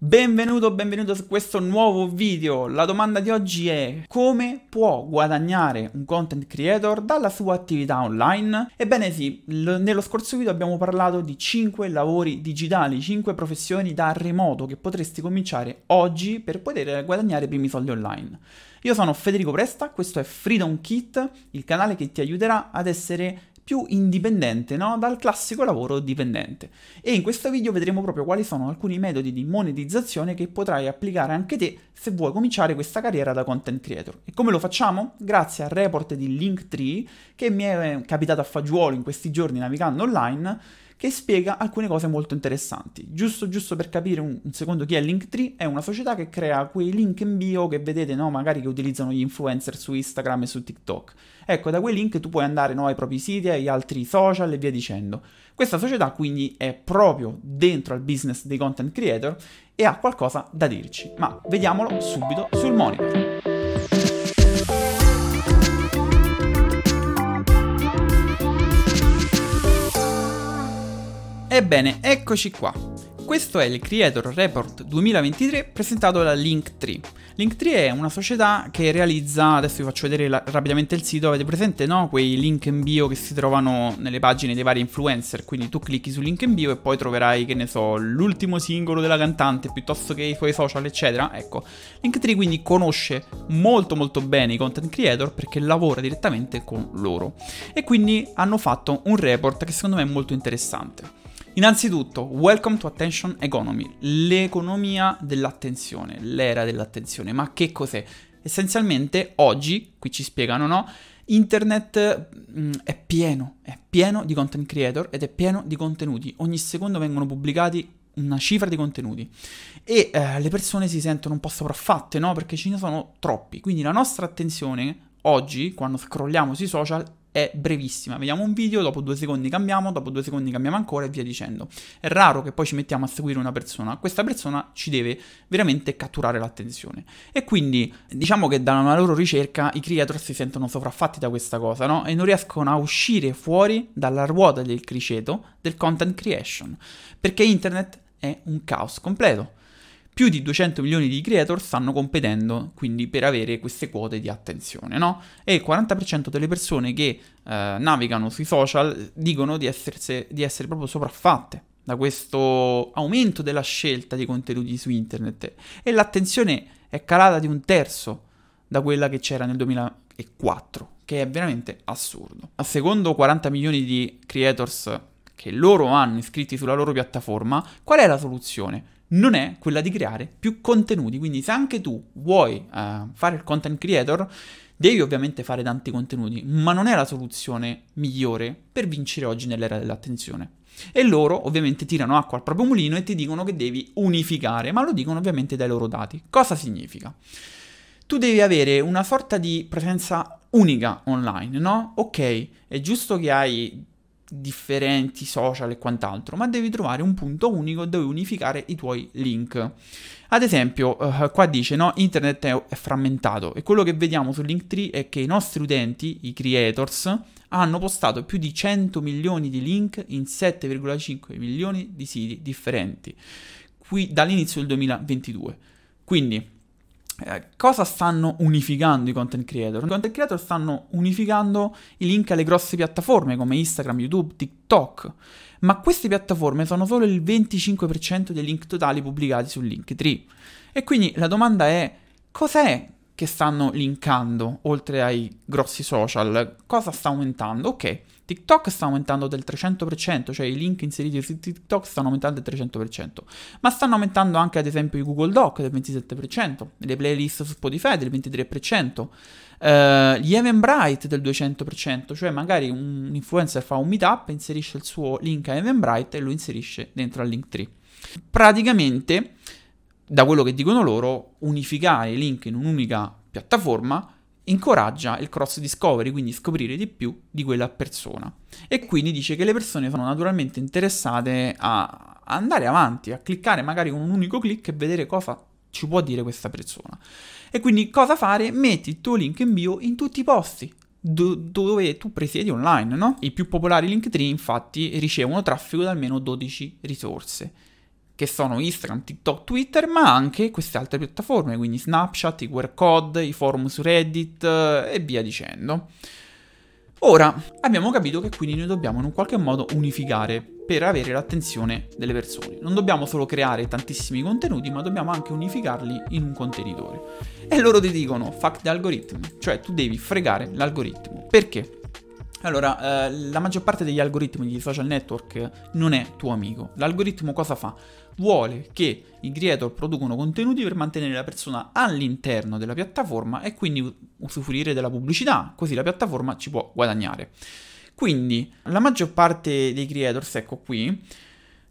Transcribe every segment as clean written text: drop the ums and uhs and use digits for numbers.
Benvenuto su questo nuovo video. La domanda di oggi è: come può guadagnare un content creator dalla sua attività online? Ebbene sì, nello scorso video abbiamo parlato di 5 lavori digitali, 5 professioni da remoto che potresti cominciare oggi per poter guadagnare i primi soldi online. Io sono Federico Presta, questo è Freedom Kit, il canale che ti aiuterà ad essere più indipendente, no? Dal classico lavoro dipendente. E in questo video vedremo proprio quali sono alcuni metodi di monetizzazione che potrai applicare anche te se vuoi cominciare questa carriera da content creator. E come lo facciamo? Grazie al report di Linktree, che mi è capitato a fagiolo in questi giorni navigando online, che spiega alcune cose molto interessanti. Giusto per capire un secondo chi è Linktree, è una società che crea quei link in bio che vedete, no? Magari che utilizzano gli influencer su Instagram e su TikTok. Ecco, da quei link tu puoi andare, no, ai propri siti, agli altri social e via dicendo. Questa società quindi è proprio dentro al business dei content creator e ha qualcosa da dirci, ma vediamolo subito sul monitor. Ebbene, eccoci qua. Questo è il Creator Report 2023 presentato da Linktree. Linktree è una società che realizza, adesso vi faccio vedere rapidamente il sito, avete presente, no? Quei link in bio che si trovano nelle pagine dei vari influencer, quindi tu clicchi su link in bio e poi troverai, che ne so, l'ultimo singolo della cantante, piuttosto che i suoi social, eccetera. Ecco, Linktree quindi conosce molto bene i content creator perché lavora direttamente con loro. E quindi hanno fatto un report che secondo me è molto interessante. Innanzitutto, welcome to attention economy, l'economia dell'attenzione, l'era dell'attenzione. Ma che cos'è? Essenzialmente oggi, qui ci spiegano, no? Internet è pieno di content creator ed è pieno di contenuti. Ogni secondo vengono pubblicati una cifra di contenuti e le persone si sentono un po' sopraffatte, no? Perché ce ne sono troppi. Quindi la nostra attenzione oggi, quando scrolliamo sui social, è brevissima. Vediamo un video, dopo 2 secondi cambiamo, dopo 2 secondi cambiamo ancora e via dicendo. È raro che poi ci mettiamo a seguire una persona. Questa persona ci deve veramente catturare l'attenzione. E quindi diciamo che da una loro ricerca i creator si sentono sopraffatti da questa cosa, no? E non riescono a uscire fuori dalla ruota del criceto del content creation, perché internet è un caos completo. Più di 200 milioni di creator stanno competendo quindi per avere queste quote di attenzione, no? E il 40% delle persone che navigano sui social dicono di essere proprio sopraffatte da questo aumento della scelta di contenuti su internet. E l'attenzione è calata di 1/3 da quella che c'era nel 2004, che è veramente assurdo. A secondo 40 milioni di creators che loro hanno iscritti sulla loro piattaforma, qual è la soluzione? Non è quella di creare più contenuti. Quindi se anche tu vuoi fare il content creator, devi ovviamente fare tanti contenuti, ma non è la soluzione migliore per vincere oggi nell'era dell'attenzione. E loro ovviamente tirano acqua al proprio mulino e ti dicono che devi unificare, ma lo dicono ovviamente dai loro dati. Cosa significa? Tu devi avere una sorta di presenza unica online, no? Ok, è giusto che hai differenti social e quant'altro, ma devi trovare un punto unico dove unificare i tuoi link. Ad esempio, qua dice, no, internet è frammentato, e quello che vediamo su Linktree è che i nostri utenti, i creators, hanno postato più di 100 milioni di link in 7,5 milioni di siti differenti qui dall'inizio del 2022. Quindi cosa stanno unificando i content creator? I content creator stanno unificando i link alle grosse piattaforme come Instagram, YouTube, TikTok, ma queste piattaforme sono solo il 25% dei link totali pubblicati su Linktree. E quindi la domanda è: cos'è che stanno linkando oltre ai grossi social? Cosa sta aumentando? Ok, TikTok sta aumentando del 300%, cioè i link inseriti su TikTok stanno aumentando del 300%, ma stanno aumentando anche ad esempio i Google Docs del 27%, le playlist su Spotify del 23%, gli Eventbrite del 200%, cioè magari un influencer fa un meetup, inserisce il suo link a Eventbrite e lo inserisce dentro al Linktree. Praticamente, da quello che dicono loro, unificare i link in un'unica piattaforma incoraggia il cross discovery, quindi scoprire di più di quella persona. E quindi dice che le persone sono naturalmente interessate a andare avanti, a cliccare magari con un unico click e vedere cosa ci può dire questa persona. E quindi cosa fare? Metti il tuo link in bio in tutti i posti dove tu presiedi online, no? I più popolari Linktree infatti ricevono traffico da almeno 12 risorse. che sono Instagram, TikTok, Twitter, ma anche queste altre piattaforme, quindi Snapchat, i QR code, i forum su Reddit e via dicendo. Ora, abbiamo capito che quindi noi dobbiamo in un qualche modo unificare per avere l'attenzione delle persone. Non dobbiamo solo creare tantissimi contenuti, ma dobbiamo anche unificarli in un contenitore. E loro ti dicono, fuck the algorithm, cioè tu devi fregare l'algoritmo. Perché? Allora, la maggior parte degli algoritmi di social network non è tuo amico. L'algoritmo cosa fa? Vuole che i creator producano contenuti per mantenere la persona all'interno della piattaforma e quindi usufruire della pubblicità, così la piattaforma ci può guadagnare. Quindi, la maggior parte dei creators, ecco qui,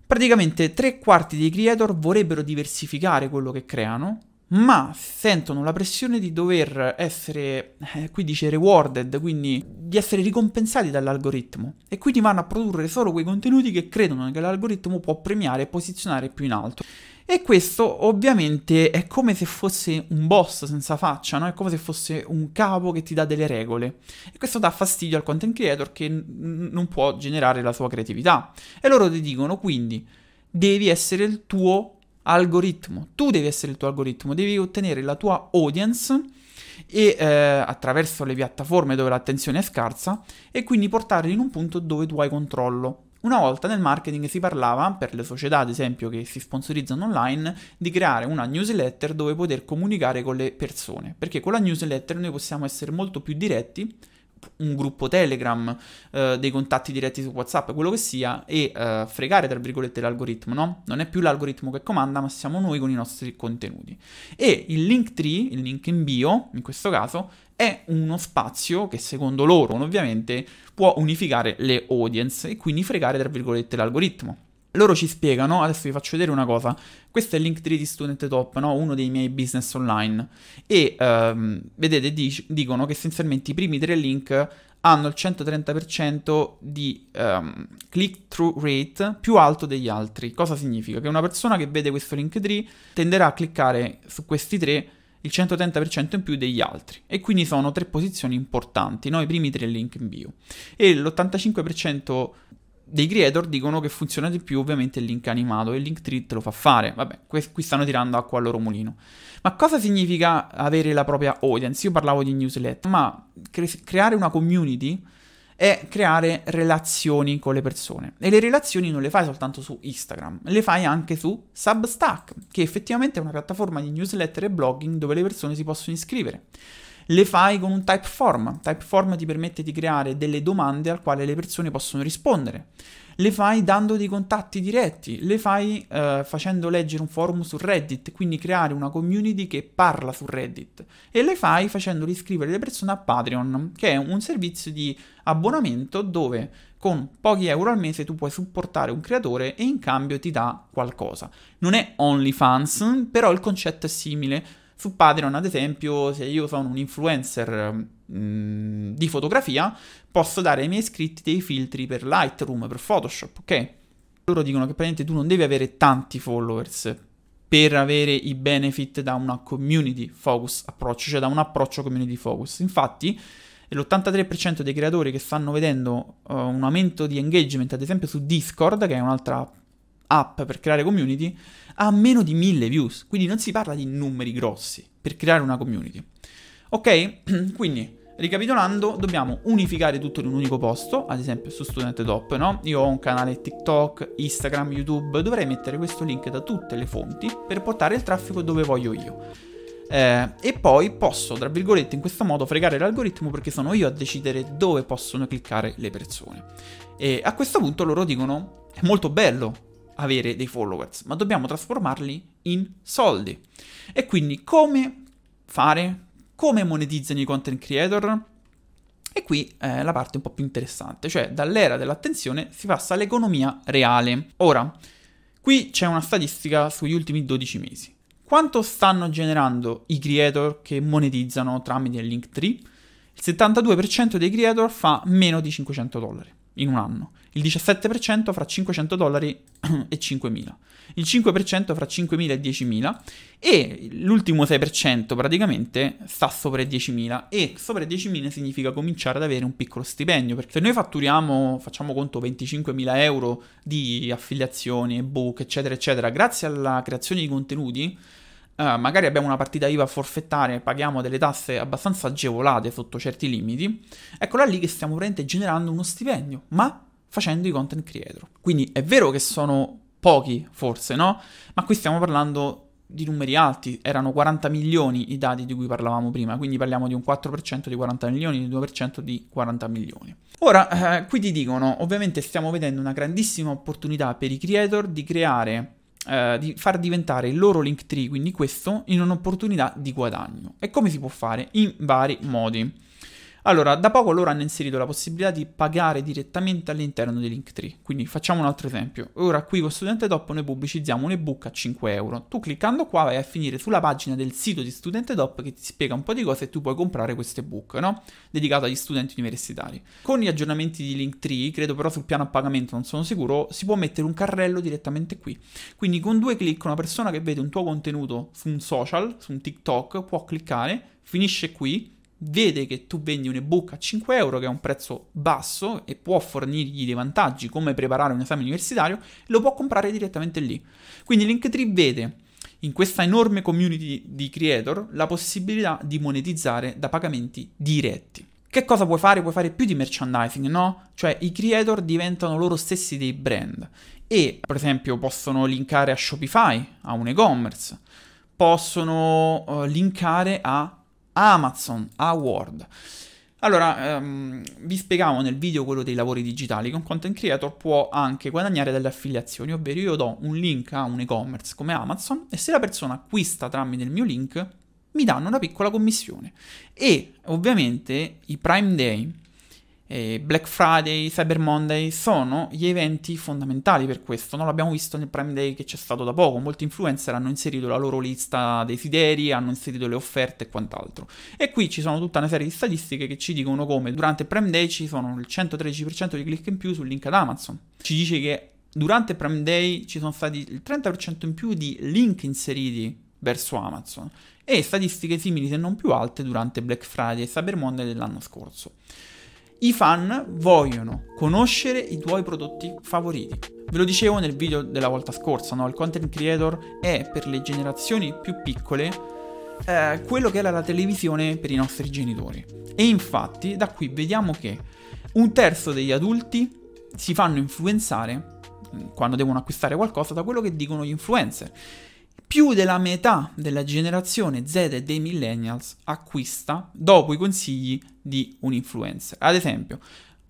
praticamente 3/4 dei creator vorrebbero diversificare quello che creano, ma sentono la pressione di dover essere, qui dice rewarded, quindi di essere ricompensati dall'algoritmo, e quindi vanno a produrre solo quei contenuti che credono che l'algoritmo può premiare e posizionare più in alto. E questo ovviamente è come se fosse un boss senza faccia, no? È come se fosse un capo che ti dà delle regole, e questo dà fastidio al content creator che non può generare la sua creatività. E loro ti dicono quindi devi essere il tuo algoritmo, tu devi essere il tuo algoritmo, devi ottenere la tua audience e attraverso le piattaforme dove l'attenzione è scarsa, e quindi portarli in un punto dove tu hai controllo. Una volta nel marketing si parlava, per le società ad esempio che si sponsorizzano online, di creare una newsletter dove poter comunicare con le persone, perché con la newsletter noi possiamo essere molto più diretti, un gruppo Telegram, dei contatti diretti su WhatsApp, quello che sia, e fregare tra virgolette l'algoritmo, no? Non è più l'algoritmo che comanda, ma siamo noi con i nostri contenuti. E il Linktree, il link in bio, in questo caso, è uno spazio che secondo loro, ovviamente, può unificare le audience e quindi fregare tra virgolette l'algoritmo. Loro ci spiegano, adesso vi faccio vedere una cosa, questo è il Linktree di Student Top, no? Uno dei miei business online, e vedete dicono che essenzialmente i primi 3 link hanno il 130% di click-through rate più alto degli altri. Cosa significa? Che una persona che vede questo Linktree tenderà a cliccare su questi 3 il 130% in più degli altri, e quindi sono 3 posizioni importanti, no? I primi 3 link in bio, e l'85% dei creator dicono che funziona di più ovviamente il link animato, e il Linktree te lo fa fare. Vabbè, qui stanno tirando acqua al loro mulino. Ma cosa significa avere la propria audience? Io parlavo di newsletter, ma creare una community è creare relazioni con le persone, e le relazioni non le fai soltanto su Instagram, le fai anche su Substack, che effettivamente è una piattaforma di newsletter e blogging dove le persone si possono iscrivere. Le fai con un Typeform. Typeform ti permette di creare delle domande al quale le persone possono rispondere. Le fai dando dei contatti diretti. Le fai facendo leggere un forum su Reddit, quindi creare una community che parla su Reddit. E le fai facendoli iscrivere le persone a Patreon, che è un servizio di abbonamento dove con pochi euro al mese tu puoi supportare un creatore e in cambio ti dà qualcosa. Non è OnlyFans, però il concetto è simile. Su Patreon, ad esempio, se io sono un influencer di fotografia, posso dare ai miei iscritti dei filtri per Lightroom, per Photoshop, ok? Loro dicono che praticamente tu non devi avere tanti followers per avere i benefit da una community focus approccio, cioè da un approccio community focus. Infatti, l'83% dei creatori che stanno vedendo un aumento di engagement, ad esempio su Discord, che è un'altra app per creare community, ha meno di 1000 views, quindi non si parla di numeri grossi per creare una community, ok? Quindi, ricapitolando, dobbiamo unificare tutto in un unico posto, ad esempio su Student Top, no? Io ho un canale TikTok, Instagram, YouTube, dovrei mettere questo link da tutte le fonti per portare il traffico dove voglio io, e poi posso, tra virgolette, in questo modo fregare l'algoritmo, perché sono io a decidere dove possono cliccare le persone. E a questo punto loro dicono, è molto bello avere dei followers, ma dobbiamo trasformarli in soldi. E quindi come fare? Come monetizzano i content creator? E qui è la parte un po' più interessante, cioè dall'era dell'attenzione si passa all'economia reale. Ora, qui c'è una statistica sugli ultimi 12 mesi. Quanto stanno generando i creator che monetizzano tramite il Linktree? Il 72% dei creator fa meno di $500. in un anno, il 17% fra $500 e 5.000, il 5% fra 5.000 e 10.000 e l'ultimo 6% praticamente sta sopra i 10.000, e sopra i 10.000 significa cominciare ad avere un piccolo stipendio, perché se noi fatturiamo, facciamo conto, 25.000 euro di affiliazioni, ebook, eccetera, eccetera, grazie alla creazione di contenuti, magari abbiamo una partita IVA forfettaria, paghiamo delle tasse abbastanza agevolate sotto certi limiti, eccola lì che stiamo veramente generando uno stipendio, ma facendo i content creator. Quindi è vero che sono pochi, forse, no? Ma qui stiamo parlando di numeri alti, erano 40 milioni i dati di cui parlavamo prima, quindi parliamo di un 4% di 40 milioni, di un 2% di 40 milioni. Ora, qui ti dicono, ovviamente stiamo vedendo una grandissima opportunità per i creator di creare, di far diventare il loro Linktree, quindi questo, in un'opportunità di guadagno. E come si può fare? In vari modi. Allora, da poco loro hanno inserito la possibilità di pagare direttamente all'interno di Linktree. Quindi facciamo un altro esempio. Ora qui con Student Top noi pubblicizziamo un ebook a €5. Tu cliccando qua vai a finire sulla pagina del sito di Student Top che ti spiega un po' di cose e tu puoi comprare questo ebook, no? Dedicato agli studenti universitari. Con gli aggiornamenti di Linktree, credo però sul piano a pagamento non sono sicuro, si può mettere un carrello direttamente qui. Quindi con 2 clic una persona che vede un tuo contenuto su un social, su un TikTok, può cliccare, finisce qui, vede che tu vendi un ebook a €5, che è un prezzo basso e può fornirgli dei vantaggi come preparare un esame universitario, lo può comprare direttamente lì. Quindi Linktree vede in questa enorme community di creator la possibilità di monetizzare da pagamenti diretti. Che cosa puoi fare? Puoi fare più di merchandising, no? Cioè i creator diventano loro stessi dei brand e per esempio possono linkare a Shopify, a un e-commerce, possono linkare a Amazon, a Word. Allora, vi spiegavo nel video quello dei lavori digitali che un content creator può anche guadagnare dalle affiliazioni, ovvero io do un link a un e-commerce come Amazon e se la persona acquista tramite il mio link mi danno una piccola commissione. E ovviamente i Prime Day, Black Friday, Cyber Monday sono gli eventi fondamentali per questo, no? L'abbiamo visto nel Prime Day che c'è stato da poco, molti influencer hanno inserito la loro lista desideri, hanno inserito le offerte e quant'altro, e qui ci sono tutta una serie di statistiche che ci dicono come durante il Prime Day ci sono il 113% di click in più sul link ad Amazon, ci dice che durante il Prime Day ci sono stati il 30% in più di link inseriti verso Amazon e statistiche simili se non più alte durante Black Friday e Cyber Monday dell'anno scorso. I fan vogliono conoscere i tuoi prodotti favoriti. Ve lo dicevo nel video della volta scorsa, no? Il content creator è per le generazioni più piccole quello che era la televisione per i nostri genitori. E infatti da qui vediamo che 1/3 degli adulti si fanno influenzare quando devono acquistare qualcosa da quello che dicono gli influencer. Più della metà della generazione Z e dei millennials acquista dopo i consigli di un influencer. Ad esempio,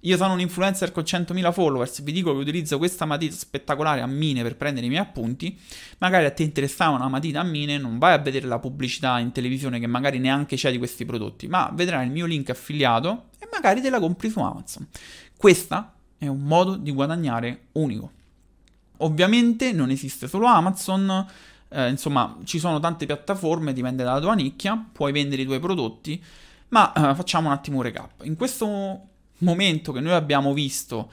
io sono un influencer con 100.000 followers, vi dico che utilizzo questa matita spettacolare a mine per prendere i miei appunti, magari a te interessava una matita a mine, non vai a vedere la pubblicità in televisione che magari neanche c'è di questi prodotti, ma vedrai il mio link affiliato e magari te la compri su Amazon. Questo è un modo di guadagnare unico. Ovviamente non esiste solo Amazon, insomma ci sono tante piattaforme, dipende dalla tua nicchia, puoi vendere i tuoi prodotti, ma facciamo un attimo un recap. In questo momento che noi abbiamo visto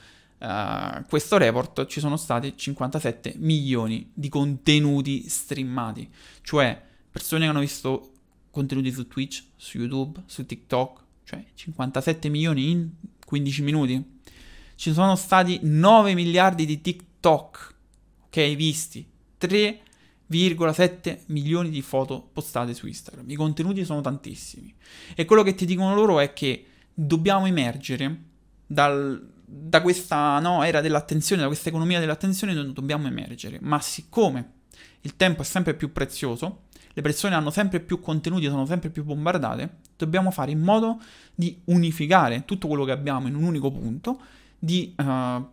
questo report ci sono stati 57 milioni di contenuti streamati, cioè persone che hanno visto contenuti su Twitch, su YouTube, su TikTok, cioè 57 milioni in 15 minuti. Ci sono stati 9 miliardi di TikTok, ok, visti, 3,7 milioni di foto postate su Instagram. I contenuti sono tantissimi e quello che ti dicono loro è che dobbiamo emergere da questa era dell'attenzione, da questa economia dell'attenzione dobbiamo emergere, ma siccome il tempo è sempre più prezioso, le persone hanno sempre più contenuti, sono sempre più bombardate, dobbiamo fare in modo di unificare tutto quello che abbiamo in un unico punto, di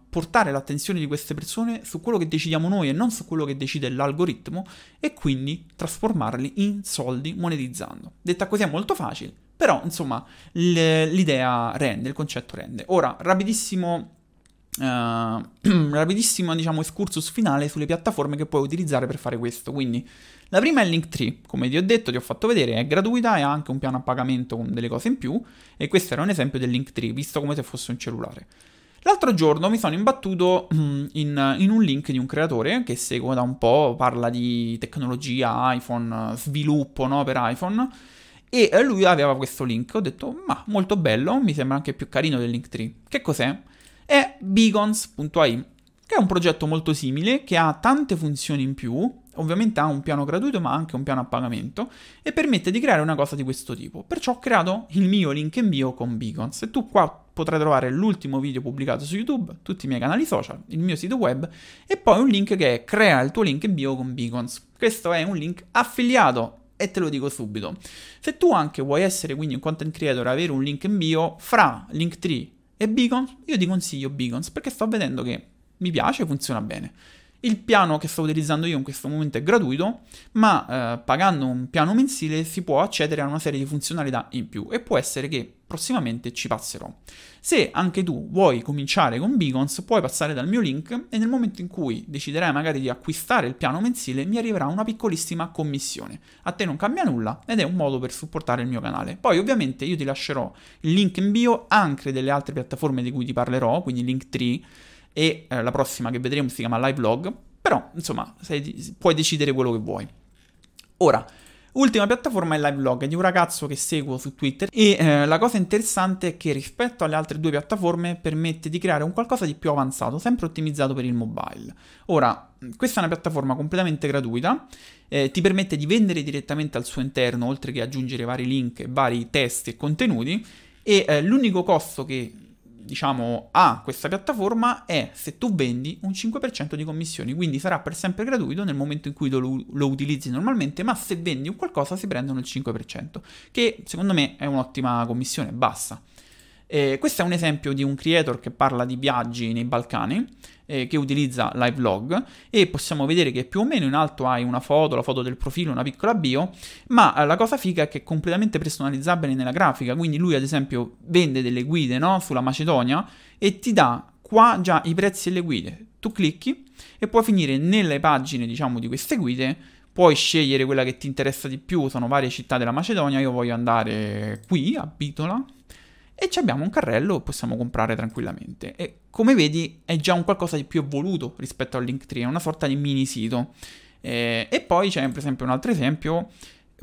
portare l'attenzione di queste persone su quello che decidiamo noi e non su quello che decide l'algoritmo e quindi trasformarli in soldi monetizzando. Detta così è molto facile, però insomma l'idea rende, il concetto rende. Ora, rapidissimo diciamo excursus finale sulle piattaforme che puoi utilizzare per fare questo. Quindi la prima è Linktree, come ti ho detto, ti ho fatto vedere, è gratuita e ha anche un piano a pagamento con delle cose in più e questo era un esempio del Linktree, visto come se fosse un cellulare. L'altro giorno mi sono imbattuto in un link di un creatore che seguo da un po', parla di tecnologia, iPhone, sviluppo, no, per iPhone, e lui aveva questo link. Ho detto, ma molto bello, mi sembra anche più carino del Linktree. Che cos'è? È beacons.ai, che è un progetto molto simile, che ha tante funzioni in più. Ovviamente ha un piano gratuito ma anche un piano a pagamento e permette di creare una cosa di questo tipo. Perciò ho creato il mio link in bio con Beacons e tu qua potrai trovare l'ultimo video pubblicato su YouTube, tutti i miei canali social, il mio sito web e poi un link che è crea il tuo link in bio con Beacons. Questo è un link affiliato e te lo dico subito. Se tu anche vuoi essere quindi un content creator e avere un link in bio fra Linktree e Beacons, io ti consiglio Beacons perché sto vedendo che mi piace e funziona bene. Il piano che sto utilizzando io in questo momento è gratuito, ma pagando un piano mensile si può accedere a una serie di funzionalità in più e può essere che prossimamente ci passerò. Se anche tu vuoi cominciare con Beacons, puoi passare dal mio link e nel momento in cui deciderai magari di acquistare il piano mensile mi arriverà una piccolissima commissione. A te non cambia nulla ed è un modo per supportare il mio canale. Poi ovviamente io ti lascerò il link in bio anche delle altre piattaforme di cui ti parlerò, quindi Linktree, e la prossima che vedremo si chiama Livelog, però insomma puoi decidere quello che vuoi. Ora, ultima piattaforma è Livelog, è di un ragazzo che seguo su Twitter e la cosa interessante è che rispetto alle altre due piattaforme permette di creare un qualcosa di più avanzato, sempre ottimizzato per il mobile. Ora, questa è una piattaforma completamente gratuita, ti permette di vendere direttamente al suo interno, oltre che aggiungere vari link, vari test e contenuti, e l'unico costo che diciamo a questa piattaforma è se tu vendi un 5% di commissioni, quindi sarà per sempre gratuito nel momento in cui lo utilizzi normalmente, ma se vendi un qualcosa si prendono il 5%, che secondo me è un'ottima commissione bassa. Questo è un esempio di un creator che parla di viaggi nei Balcani, che utilizza Livelog, e possiamo vedere che più o meno in alto hai una foto, la foto del profilo, una piccola bio, ma la cosa figa è che è completamente personalizzabile nella grafica, quindi lui ad esempio vende delle guide, no, sulla Macedonia e ti dà qua già i prezzi delle guide, tu clicchi e puoi finire nelle pagine diciamo di queste guide. Puoi scegliere quella che ti interessa di più, sono varie città della Macedonia, io voglio andare qui a Bitola, e ci abbiamo un carrello che possiamo comprare tranquillamente. E come vedi è già un qualcosa di più evoluto rispetto al Linktree, è una sorta di mini sito. E poi c'è per esempio un altro esempio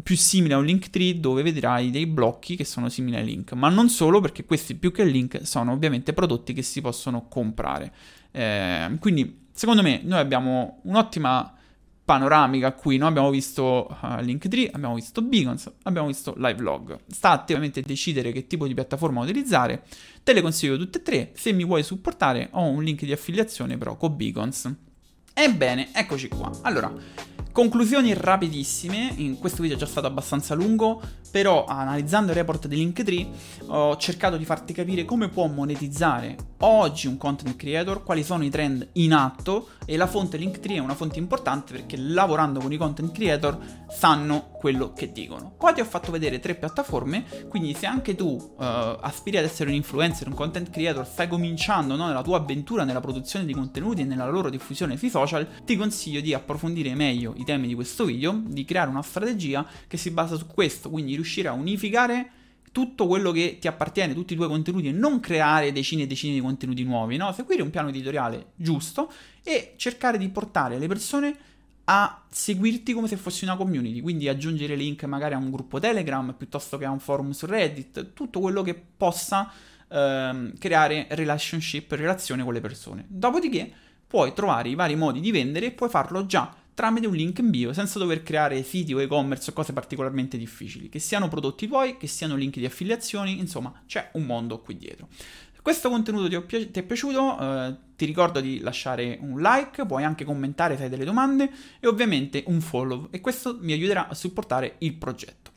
più simile a un Linktree dove vedrai dei blocchi che sono simili ai link, ma non solo, perché questi più che link sono ovviamente prodotti che si possono comprare. Quindi secondo me noi abbiamo un'ottima panoramica qui, no? Abbiamo visto Linktree, abbiamo visto Beacons, abbiamo visto Livelog. Sta a te ovviamente decidere che tipo di piattaforma utilizzare, te le consiglio tutte e tre. Se mi vuoi supportare ho un link di affiliazione però con Beacons. Ebbene, eccoci qua. Allora, conclusioni rapidissime, in questo video è già stato abbastanza lungo, però analizzando il report di Linktree ho cercato di farti capire come può monetizzare oggi un content creator, quali sono i trend in atto, e la fonte Linktree è una fonte importante perché lavorando con i content creator sanno quello che dicono. Poi ti ho fatto vedere tre piattaforme, quindi se anche tu aspiri ad essere un influencer, un content creator, stai cominciando, no, nella tua avventura nella produzione di contenuti e nella loro diffusione sui social, ti consiglio di approfondire meglio i temi di questo video, di creare una strategia che si basa su questo, quindi riuscire a unificare tutto quello che ti appartiene, tutti i tuoi contenuti, e non creare decine e decine di contenuti nuovi, no? Seguire un piano editoriale giusto e cercare di portare le persone a seguirti come se fossi una community, quindi aggiungere link magari a un gruppo Telegram piuttosto che a un forum su Reddit, tutto quello che possa creare relationship, relazione con le persone. Dopodiché puoi trovare i vari modi di vendere e puoi farlo già tramite un link in bio, senza dover creare siti o e-commerce o cose particolarmente difficili, che siano prodotti tuoi, che siano link di affiliazioni, insomma c'è un mondo qui dietro. Questo contenuto ti è piaciuto? Ti ricordo di lasciare un like, puoi anche commentare se hai delle domande e ovviamente un follow, e questo mi aiuterà a supportare il progetto.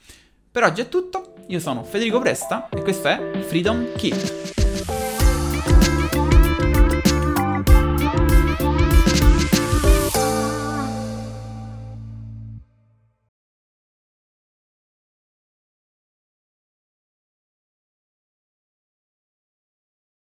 Per oggi è tutto, io sono Federico Presta e questo è Freedom Kit.